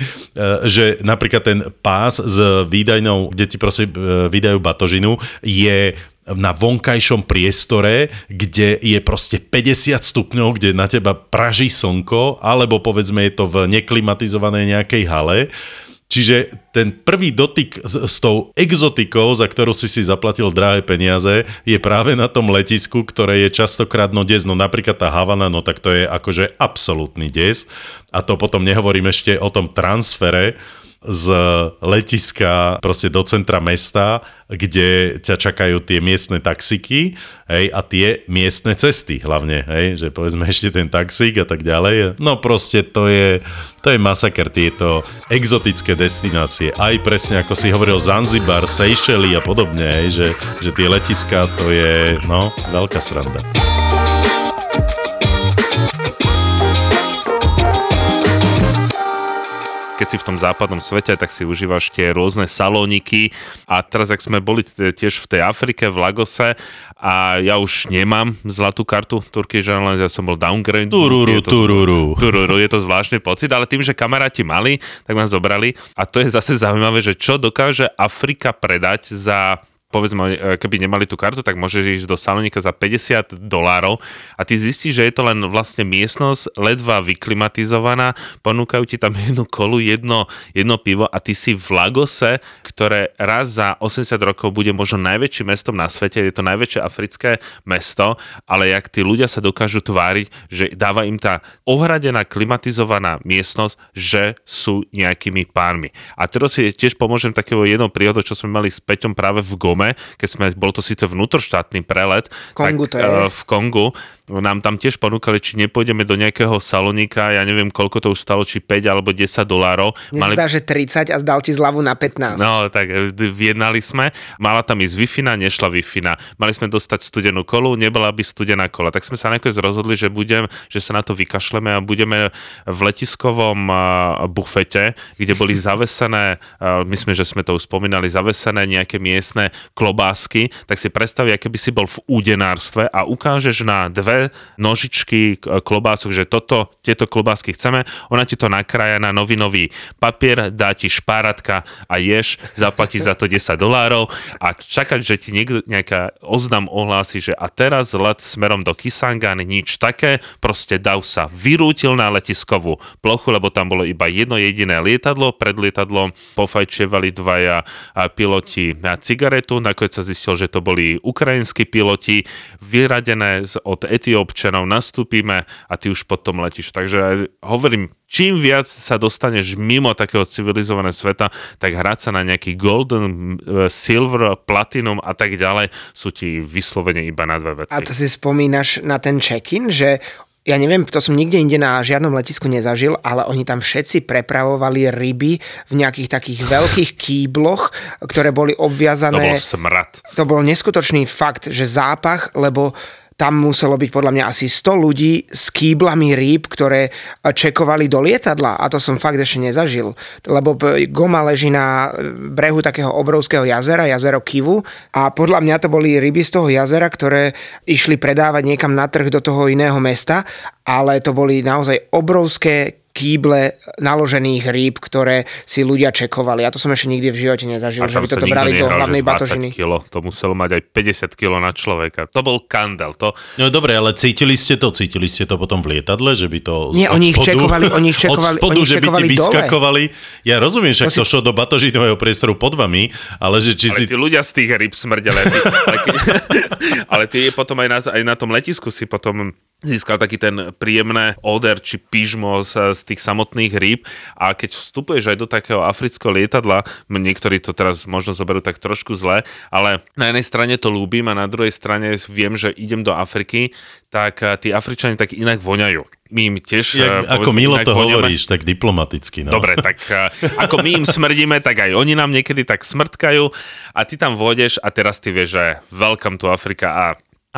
že napríklad ten pás s výdajnou, kde ti proste vydajú batožinu, je na vonkajšom priestore, kde je proste päťdesiat stupňov, kde na teba praží slnko, alebo povedzme je to v neklimatizovanej nejakej hale. Čiže ten prvý dotyk s tou exotikou, za ktorú si si zaplatil drahé peniaze, je práve na tom letisku, ktoré je častokrát no des, no napríklad tá Havana, no tak to je akože absolútny des. A to potom nehovorím ešte o tom transfere z letiska proste do centra mesta, kde ťa čakajú tie miestne taxiky, hej, a tie miestne cesty hlavne, hej, že povedzme ešte ten taxík a tak ďalej. No proste to je, to je masaker tieto exotické destinácie. Aj presne ako si hovoril Zanzibar, Seychelles a podobne, hej, že, že tie letiská to je, no, veľká sranda. Keď si v tom západnom svete, tak si užívaš tie rôzne salóniky a teraz, ak sme boli tiež v tej Afrike, v Lagose a ja už nemám zlatú kartu Turkish Airlines, ja som bol downgrade. Tururu, tururu. Tururu, je to zvláštny pocit, ale tým, že kamaráti mali, tak ma zobrali a to je zase zaujímavé, že čo dokáže Afrika predať za... povedzme, keby nemali tú kartu, tak môžeš ísť do Salonika za päťdesiat dolárov a ty zistíš, že je to len vlastne miestnosť, ledva vyklimatizovaná, ponúkajú ti tam jednu kolu, jedno, jedno pivo a ty si v Lagose, ktoré raz za osemdesiat rokov bude možno najväčším mestom na svete, je to najväčšie africké mesto, ale jak tí ľudia sa dokážu tváriť, že dáva im tá ohradená, klimatizovaná miestnosť, že sú nejakými pánmi. A teraz si tiež pomôžem takého jednou príhodou, čo sme mali s Peťom práve v Gome, Gome, keď sme, bol to síce vnútroštátny prelet, Kongu, tak, uh, v Kongu, nám tam tiež ponúkali, či nepôjdeme do nejakého salonika, ja neviem, koľko to už stalo, či päť alebo desať dolárov. Mne sa zdá, že tridsať a zdal ti zľavu na pätnásť. No, tak vyjednali sme, mala tam ísť Wi-Fi, nešla Wi-Fi. Mali sme dostať studenú kolu, nebola by studená kola. Tak sme sa nakoniec rozhodli, že budem, že sa na to vykašleme a budeme v letiskovom bufete, kde boli zavesené, myslím, že sme to už spomínali, zavesené nejaké miestne klobásky, tak si predstav, aké by si bol v údenárstve a ukážeš na dve nožičky klobások, že toto, tieto klobásky chceme, ona ti to nakrája na novinový papier, dá ti špáratka a ješ, zaplatí za to desať dolárov a čakať, že ti niekto nejaká oznam ohlási, že a teraz let smerom do Kisangani, nič také, proste dav sa vyrútil na letiskovú plochu, lebo tam bolo iba jedno jediné lietadlo, pred lietadlom pofajčievali dvaja piloti na cigaretu, nakoniec sa zistil, že to boli ukrajinskí piloti, vyradené od Etiopie občanov, nastúpime a ty už potom letíš. Takže hovorím, čím viac sa dostaneš mimo takého civilizovaného sveta, tak hrať sa na nejaký golden, silver, platinum a tak ďalej sú ti vyslovene iba na dve veci. A to si spomínaš na ten check-in, že ja neviem, to som nikde inde na žiadnom letisku nezažil, ale oni tam všetci prepravovali ryby v nejakých takých veľkých kýbloch, ktoré boli obviazané. To bol smrad. To bol neskutočný fakt, že zápach, lebo tam muselo byť podľa mňa asi sto ľudí s kýblami rýb, ktoré čekovali do lietadla. A to som fakt ešte nezažil. Lebo Goma leží na brehu takého obrovského jazera, jazero Kivu. A podľa mňa to boli ryby z toho jazera, ktoré išli predávať niekam na trh do toho iného mesta. Ale to boli naozaj obrovské kýble naložených rýb, ktoré si ľudia čekovali. Ja to som ešte nikdy v živote nezažil, že by toto brali do hlavnej batožiny. Kilo. To muselo mať aj päťdesiat kilo na človeka. To bol kandel. To... No dobre, ale cítili ste to? Cítili ste to potom v lietadle? Že by to Nie, od oni ich spodu, čekovali, oni ich čekovali, spodu, oni ich čekovali že by ti vyskakovali. Ja rozumiem, že to šlo si... do batožinového priestoru pod vami, ale že či ale si... Ale tí ľudia z tých rýb smrdeli. Ale ty potom aj na, aj na tom letisku si potom... získal taký ten príjemné óder či pyžmo z, z tých samotných rýb a keď vstupuješ aj do takého afrického lietadla, niektorí to teraz možno zoberú tak trošku zle, ale na jednej strane to ľúbim a na druhej strane viem, že idem do Afriky, tak tí Afričani tak inak voňajú. My im tiež... Jak, povedzme, ako Milo to hovoríš, tak diplomaticky. No. Dobre, tak ako my im smrdíme, tak aj oni nám niekedy tak smrdkajú a ty tam vôjdeš a teraz ty vieš, že welcome to Afrika a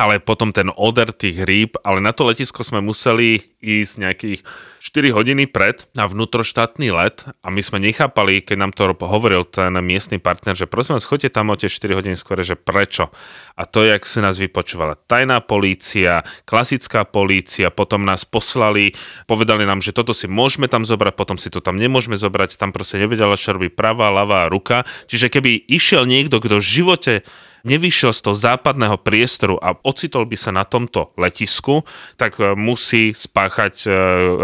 ale potom ten óder tých rýb, ale na to letisko sme museli ísť nejakých štyri hodiny pred na vnútroštátny let a my sme nechápali, keď nám to hovoril ten miestny partner, že prosím vás, choďte tam o tie štyri hodiny skôr, že prečo? A to, jak si nás vypočúvala tajná polícia, klasická polícia, potom nás poslali, povedali nám, že toto si môžeme tam zobrať, potom si to tam nemôžeme zobrať, tam proste nevedela, čo robí pravá, ľavá ruka. Čiže keby išiel niekto, kto v živote nevyšiel z toho západného priestoru a ocitol by sa na tomto letisku, tak musí spáchať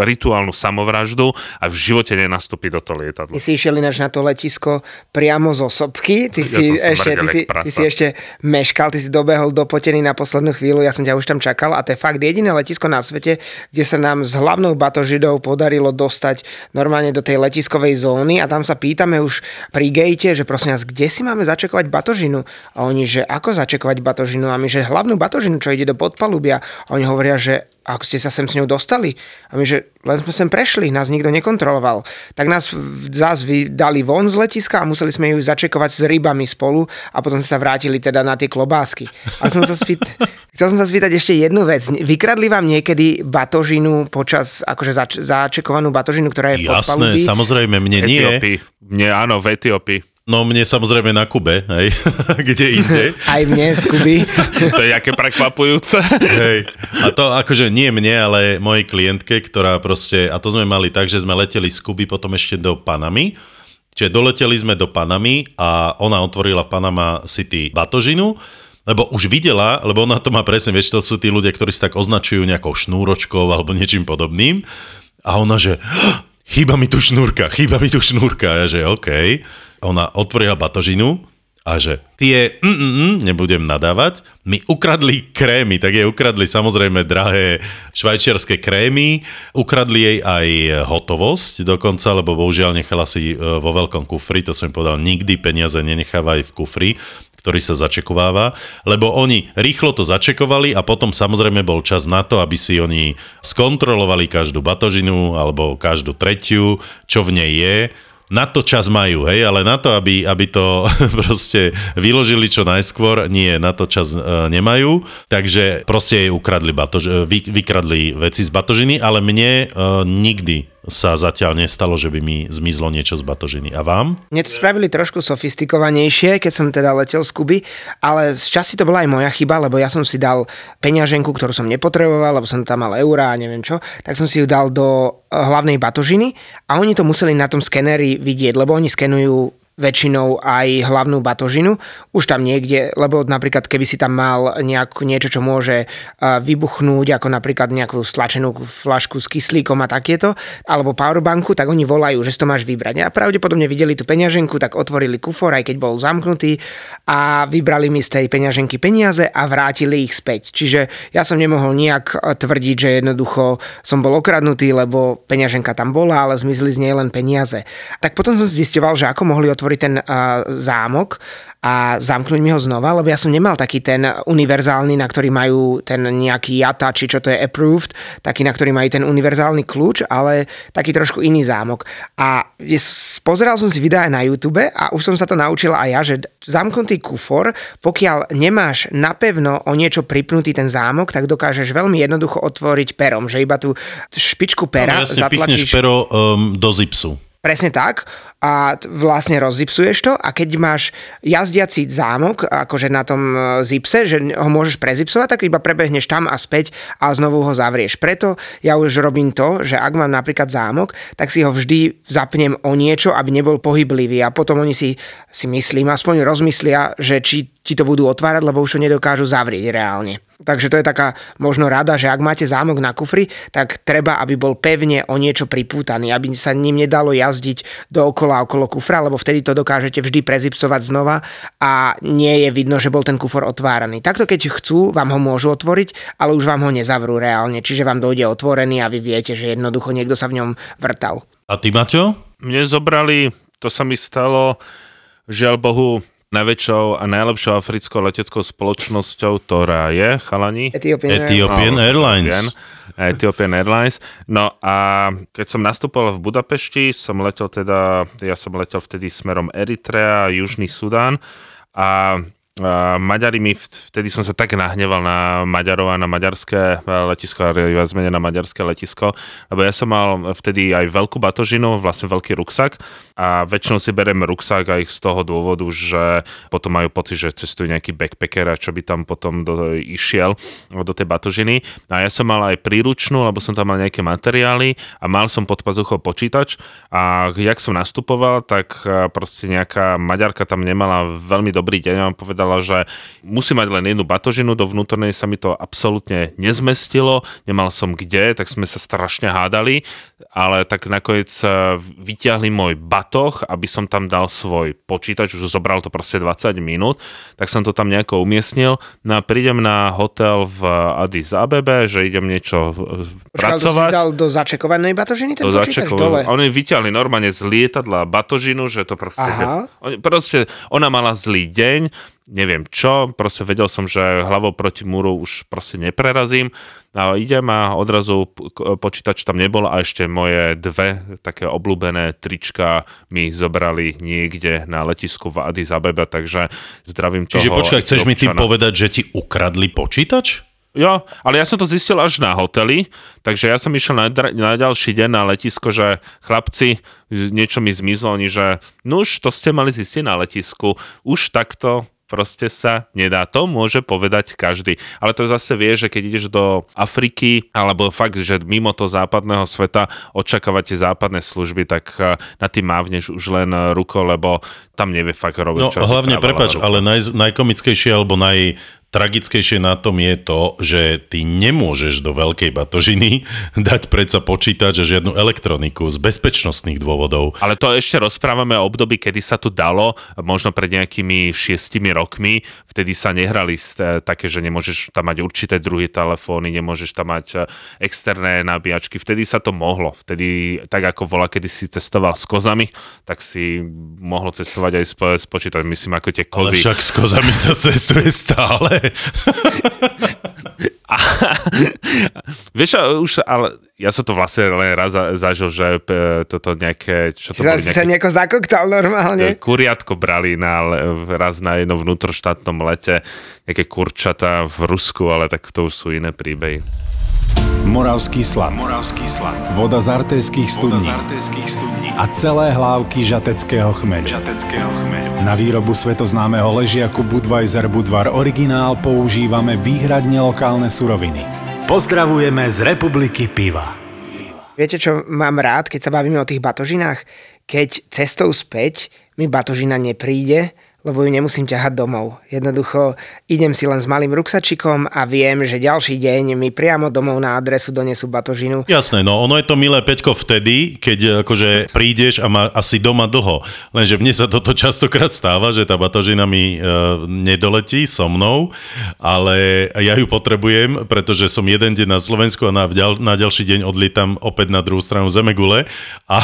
rituálnu samovraždu a v živote nenastúpi do toho lietadla. Ty si išiel ináč na to letisko priamo z Osobky, ty, ja si, ešte, ty, si, ty si ešte meškal, ty si dobehol dopotený na poslednú chvíľu, ja som ťa už tam čakal a to je fakt jediné letisko na svete, kde sa nám s hlavnou batožidou podarilo dostať normálne do tej letiskovej zóny a tam sa pýtame už pri gejte, že prosím vás, kde si máme začekovať batožinu? A oni že ako začekovať batožinu a my, že hlavnú batožinu, čo ide do podpalubia. A oni hovoria, že ako ste sa sem s ňou dostali. A my, že len sme sem prešli, nás nikto nekontroloval. Tak nás zás dali von z letiska a museli sme ju začekovať s rybami spolu a potom sa vrátili teda na tie klobásky. A som sa spýt... Chcel som sa spýtať ešte jednu vec. Vykradli vám niekedy batožinu počas, akože zač- začekovanú batožinu, ktorá je v podpalubi? Jasné, samozrejme, mne nie. Mne áno, v Etiópii. No mne samozrejme na Kube, hej, kde inde. Aj mne z Kuby. To je aké prekvapujúce. Hej, a to akože nie mne, ale mojej klientke, ktorá proste, a to sme mali tak, že sme leteli z Kuby potom ešte do Panamy. Čiže doleteli sme do Panamy a ona otvorila v Panama City batožinu, lebo už videla, lebo ona to má presne, vieš, to sú tí ľudia, ktorí sa tak označujú nejakou šnúročkou alebo niečím podobným. A ona že, chýba mi tu šnúrka, chýba mi tu šnúrka. Ja že, okej. Okay. Ona otvorila batožinu a že tie, mm, mm, nebudem nadávať, mi ukradli krémy, tak jej ukradli samozrejme drahé švajčiarske krémy, ukradli jej aj hotovosť dokonca, lebo bohužiaľ nechala si vo veľkom kufri, to som povedal, nikdy peniaze nenecháva aj v kufri, ktorý sa začekováva, lebo oni rýchlo to začekovali a potom samozrejme bol čas na to, aby si oni skontrolovali každú batožinu alebo každú tretiu, čo v nej je. Na to čas majú, hej, ale na to, aby, aby to proste vyložili čo najskôr, nie, na to čas e, nemajú, takže proste jej ukradli batož, vy, vykradli veci z batožiny, ale mne e, nikdy sa zatiaľ nestalo, že by mi zmizlo niečo z batožiny. A vám? Mne to spravili trošku sofistikovanejšie, keď som teda letel z Kuby, ale z časti to bola aj moja chyba, lebo ja som si dal peňaženku, ktorú som nepotreboval, lebo som tam mal eurá a neviem čo, tak som si ju dal do hlavnej batožiny a oni to museli na tom skeneri vidieť, lebo oni skenujú väčšinou aj hlavnú batožinu, už tam niekde, lebo napríklad keby si tam mal nejakú, niečo, čo môže vybuchnúť, ako napríklad nejakú stlačenú flašku s kyslíkom a takéto, alebo powerbanku, tak oni volajú, že si to máš vybrať. A pravdepodobne videli tú peňaženku, tak otvorili kufor, aj keď bol zamknutý a vybrali mi z tej peňaženky peniaze a vrátili ich späť. Čiže ja som nemohol nejak tvrdiť, že jednoducho som bol okradnutý, lebo peňaženka tam bola, ale zmizli z nej len peniaze. Tak potom som zisťoval, že ako mohli otvoriť ten uh, zámok a zamknúť mi ho znova, lebo ja som nemal taký ten univerzálny, na ktorý majú ten nejaký á té á, či čo to je approved, taký, na ktorý majú ten univerzálny kľúč, ale taký trošku iný zámok. A pozeral som si videa na YouTube a už som sa to naučila aj ja, že zamknutý kufor, pokiaľ nemáš napevno o niečo pripnutý ten zámok, tak dokážeš veľmi jednoducho otvoriť perom, že iba tú špičku pera no, jasne, zatlačíš. Pichneš pero um, do zipsu. Presne tak a vlastne rozzipsuješ to a keď máš jazdiaci zámok, akože na tom zipse, že ho môžeš prezipsovať, tak iba prebehneš tam a späť a znovu ho zavrieš. Preto ja už robím to, že ak mám napríklad zámok, tak si ho vždy zapnem o niečo, aby nebol pohyblivý a potom oni si, si myslím, aspoň rozmyslia, že či ti to budú otvárať, lebo už ho nedokážu zavrieť reálne. Takže to je taká možno rada, že ak máte zámok na kufri, tak treba, aby bol pevne o niečo pripútaný, aby sa ním nedalo jazdiť dookola okolo kufra, lebo vtedy to dokážete vždy prezipsovať znova a nie je vidno, že bol ten kufor otváraný. Takto keď chcú, vám ho môžu otvoriť, ale už vám ho nezavrú reálne, čiže vám dojde otvorený a vy viete, že jednoducho niekto sa v ňom vrtal. A ty, Maťo? Mne zobrali, to sa mi stalo, žiaľ Bohu, najväčšou a najlepšou africkou leteckou spoločnosťou, ktorá je, chalani? Ethiopian, Ethiopian Airlines. Airlines. Ethiopian Airlines. No a keď som nastupoval v Budapešti, som letel teda, ja som letel vtedy smerom Eritrea, Južný Sudán a, a Maďari mi, vtedy som sa tak nahneval na Maďarov a na maďarské letisko, a zmene na maďarské letisko, lebo ja som mal vtedy aj veľkú batožinu, vlastne veľký ruksak, a väčšinou si beriem ruksak aj z toho dôvodu, že potom majú pocit, že cestujú nejaký backpacker a čo by tam potom do, išiel do tej batožiny. A ja som mal aj príručnú, lebo som tam mal nejaké materiály a mal som pod pazuchou počítač a jak som nastupoval, tak proste nejaká Maďarka tam nemala veľmi dobrý deň a povedala, že musí mať len jednu batožinu, do vnútornej sa mi to absolútne nezmestilo, nemal som kde, tak sme sa strašne hádali, ale tak nakoniec vyťahli môj batožinu, aby som tam dal svoj počítač, už zobral to proste dvadsať minút, tak som to tam nejako umiestnil. No a prídem na hotel v Addis Abebe, že idem niečo Počkal, pracovať. Počkal, dal do začekovanej batožiny ten do počítač začekov... dole? Oni vyťahli normálne z lietadla batožinu, že to proste... Oni, proste ona mala zlý deň, neviem čo, proste vedel som, že hlavou proti múru už proste neprerazím. A idem a odrazu počítač tam nebol a ešte moje dve také obľúbené trička mi zobrali niekde na letisku v Addis Abeba, takže zdravím toho. Čiže počkaj, chceš mi ty povedať, že ti ukradli počítač? Jo, ale ja som to zistil až na hoteli, takže ja som išiel na, na ďalší deň na letisko, že chlapci, niečo mi zmizlo, oni, že nuž, to ste mali zistiť na letisku, už takto proste sa nedá. To môže povedať každý. Ale to zase vie, že keď ideš do Afriky, alebo fakt, že mimo toho západného sveta očakávate západné služby, tak na tým mávneš už len rukou, lebo tam nevie fakt robiť. No hlavne, prepáč, ale naj, najkomickejšie alebo naj... Tragickejšie na tom je to, že ty nemôžeš do veľkej batožiny dať predsa počítač a žiadnu elektroniku z bezpečnostných dôvodov. Ale to ešte rozprávame o období, kedy sa to dalo, možno pred nejakými šiestimi rokmi, vtedy sa nehrali také, že nemôžeš tam mať určité druhy telefóny, nemôžeš tam mať externé nabíjačky, vtedy sa to mohlo. Vtedy, tak ako vola, kedy si cestoval s kozami, tak si mohlo cestovať aj s počítačom, myslím, ako tie kozy. Ale však s kozami sa cestuje stále. A, vieš, už, ale ja som to vlastne len raz zažil, že toto nejaké... Čo to boli, sa nejako zakoktal normálne. Kuriatko brali na, raz na jednom vnútroštátnom lete, nejaké kurčata v Rusku, ale tak to už sú iné príbehy. Moravský slad. Moravský slad. Voda z artéských studní. studní a celé hlávky žateckého chmedu. Žateckého chmedu. Na výrobu svetoznámeho ležiaku Budweiser Budvar originál používame výhradne lokálne suroviny. Pozdravujeme z Republiky piva. Viete, čo mám rád, keď sa bavíme o tých batožinách? Keď cestou späť mi batožina nepríde, lebo ju nemusím ťahať domov. Jednoducho idem si len s malým ruksačikom a viem, že ďalší deň mi priamo domov na adresu donesú batožinu. Jasné, no ono je to milé, Peťko, vtedy, keď akože prídeš a má asi doma dlho. Lenže mne sa toto častokrát stáva, že tá batožina mi e, nedoletí so mnou, ale ja ju potrebujem, pretože som jeden deň na Slovensku a na, na ďalší deň odlietam opäť na druhú stranu zemegule. A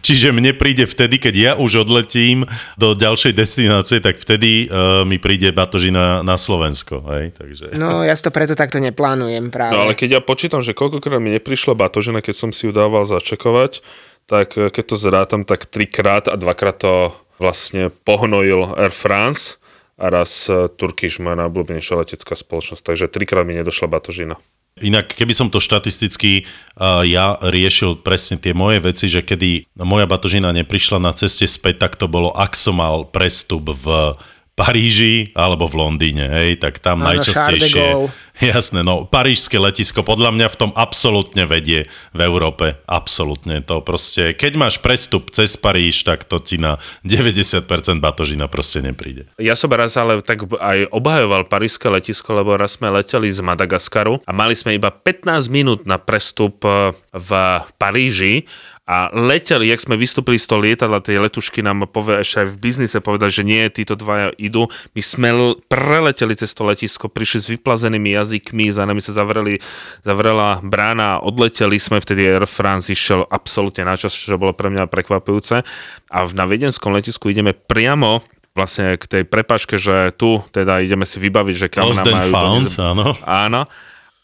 čiže mne príde vtedy, keď ja už odletím do ďalšej destinácie, tak vtedy uh, mi príde batožina na Slovensko. Hej? Takže... No ja si to preto takto neplánujem práve. No ale keď ja počítam, že koľkokrát mi neprišla batožina, keď som si ju dával začekovať, tak keď to zrátam, tak trikrát a dvakrát to vlastne pohnojil Air France a raz Turkish, moja najobľúbenejšia letecká spoločnosť, takže trikrát mi nedošla batožina. Inak, keby som to štatisticky uh, ja riešil presne tie moje veci, že kedy moja batožina neprišla na ceste späť, tak to bolo, ak som mal prestup v Paríži alebo v Londýne, hej, tak tam ano, najčastejšie. Jasné, no parížské letisko podľa mňa v tom absolútne vedie v Európe, absolútne to proste, keď máš prestup cez Paríž, tak to ti na deväťdesiat percent batožina proste nepríde. Ja som raz ale tak aj obhajoval parížské letisko, lebo raz sme leteli z Madagaskaru a mali sme iba pätnásť minút na prestup v Paríži a leteli, jak sme vystúpili z toho lietadla, tej letušky nám povie, ešte aj v biznise povedať, že nie, títo dvaja idú, my sme preleteli cez to letisko, prišli s vyplazenými jazykami, Zikmi, za nami sa zavreli, zavrela brána a odleteli sme, vtedy Air France išiel absolútne na čas, čo bolo pre mňa prekvapujúce. A na viedenskom letisku ideme priamo vlastne k tej prepážke, že tu teda ideme si vybaviť, že kam Lost nám majú... Found, do... áno. áno.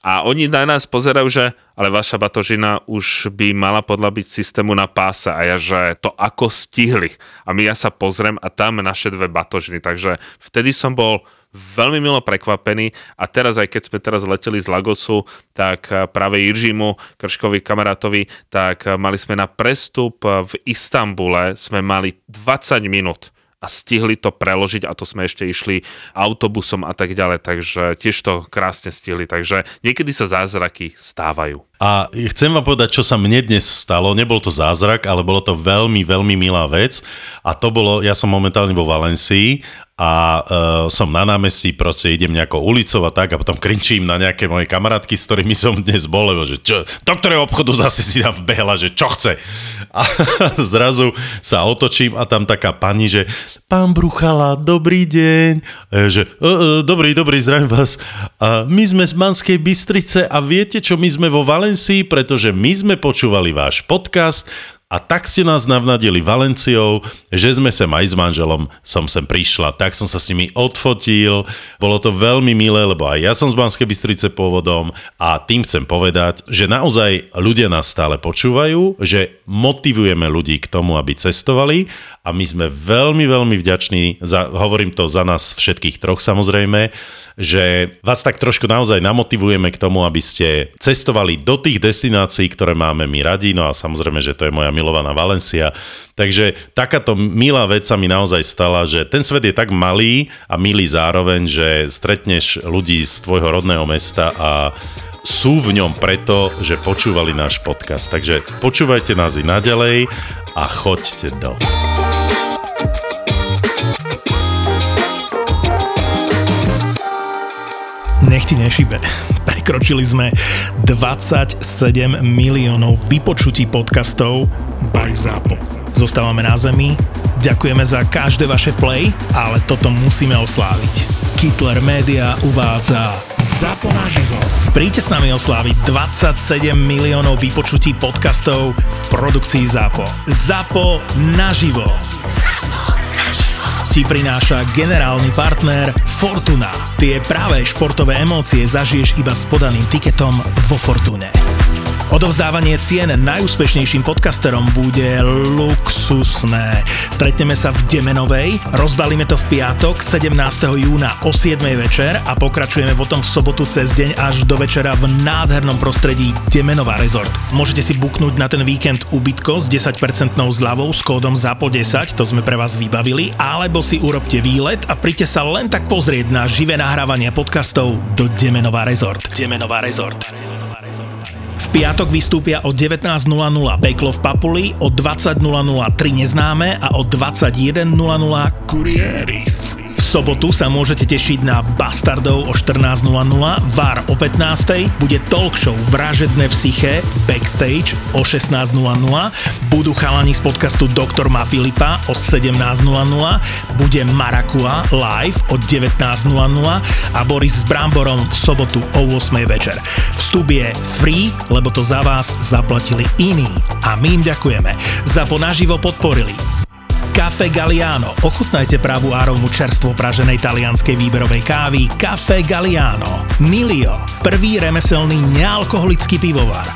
A oni na nás pozerajú, že ale vaša batožina už by mala podľa byť systému na páse a ja, že to ako stihli. A my ja sa pozriem a tam naše dve batožiny. Takže vtedy som bol veľmi milo prekvapený a teraz, aj keď sme teraz leteli z Lagosu, tak práve Jiržimu, Krškovi, kamarátovi, tak mali sme na prestup v Istanbule, sme mali dvadsať minút a stihli to preložiť a to sme ešte išli autobusom a tak ďalej, takže tiež to krásne stihli, takže niekedy sa zázraky stávajú. A chcem vám povedať, čo sa mne dnes stalo. Nebol to zázrak, ale bolo to veľmi, veľmi milá vec. A to bolo, ja som momentálne vo Valencii a e, som na námestí, proste idem nejakou ulicou a tak a potom kričím na nejaké moje kamarátky, s ktorými som dnes bol, lebo že čo, do ktorého obchodu zase si tam vbehla, že čo chce. A zrazu sa otočím a tam taká pani, že pán Bruchala, dobrý deň. E, že e, e, dobrý, dobrý, zdravím vás. A my sme z Banskej Bystrice a viete, čo my sme vo Valencii? Pretože my sme počúvali váš podcast a tak ste nás navnadili Valenciou, že sme sem aj s manželom som sem prišla. Tak som sa s nimi odfotil, bolo to veľmi milé, lebo aj ja som z Banskej Bystrice pôvodom a tým chcem povedať, že naozaj ľudia nás stále počúvajú, že motivujeme ľudí k tomu, aby cestovali a my sme veľmi, veľmi vďační, za, hovorím to za nás všetkých troch samozrejme, že vás tak trošku naozaj namotivujeme k tomu, aby ste cestovali do tých destinácií, ktoré máme my radi, no a samozrejme, že to je moja milovaná Valencia. Takže takáto milá vec sa mi naozaj stala, že ten svet je tak malý a milý zároveň, že stretneš ľudí z tvojho rodného mesta a sú v ňom preto, že počúvali náš podcast. Takže počúvajte nás i naďalej a choďte do... nech ti nešíbe. Prekročili sme dvadsaťsedem miliónov vypočutí podcastov by ZAPO. Zostávame na zemi, ďakujeme za každé vaše play, ale toto musíme osláviť. Kittler Media uvádza ZAPO NAŽIVO. Príďte s nami osláviť dvadsaťsedem miliónov vypočutí podcastov v produkcii ZAPO. ZAPO NAŽIVO. ZAPO NAŽIVO. Ti prináša generálny partner Fortuna. Tie práve športové emócie zažiješ iba s podaným tiketom vo Fortune. Odovzdávanie cien najúspešnejším podcasterom bude luxusné. Stretneme sa v Demänovej, rozbalíme to v piatok sedemnásteho júna o siedmej večer a pokračujeme potom v sobotu cez deň až do večera v nádhernom prostredí Demänová Resort. Môžete si buknúť na ten víkend ubytko s desať percent zľavou s kódom ZAPO desať, to sme pre vás vybavili, alebo si urobte výlet a príďte sa len tak pozrieť na živé nahrávanie podcastov do Demänová Resort. Demänová Resort. V piatok vystúpia o devätnásť nula nula Peklo v Papuli, o dvadsať nula nula Tri neznáme a o dvadsaťjeden nula nula Kurieris. V sobotu sa môžete tešiť na Bastardov o štrnásť nula nula, Var o pätnástej, bude talk show Vražedné psyché, Backstage o šestnásť nula nula, budú chalani z podcastu Doktor Má Filipa o sedemnásť nula nula, bude Marakua live o devätnásť nula nula a Boris s Bramborom v sobotu o ôsmej večer. Vstup je free, lebo to za vás zaplatili iní a my im ďakujeme. ZAPO NAŽIVO podporili Café Galliano. Ochutnajte pravú árovnu čerstvo praženej talianskej výberovej kávy Café Galliano. Milio. Prvý remeselný nealkoholický pivovar.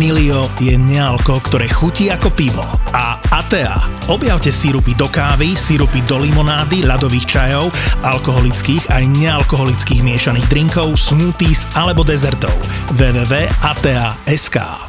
Milio je nealko, ktoré chutí ako pivo. A á té á. Objavte sírupy do kávy, sírupy do limonády, ľadových čajov, alkoholických aj nealkoholických miešaných drinkov, smoothies alebo dezertov. w w w bodka a t a bodka s k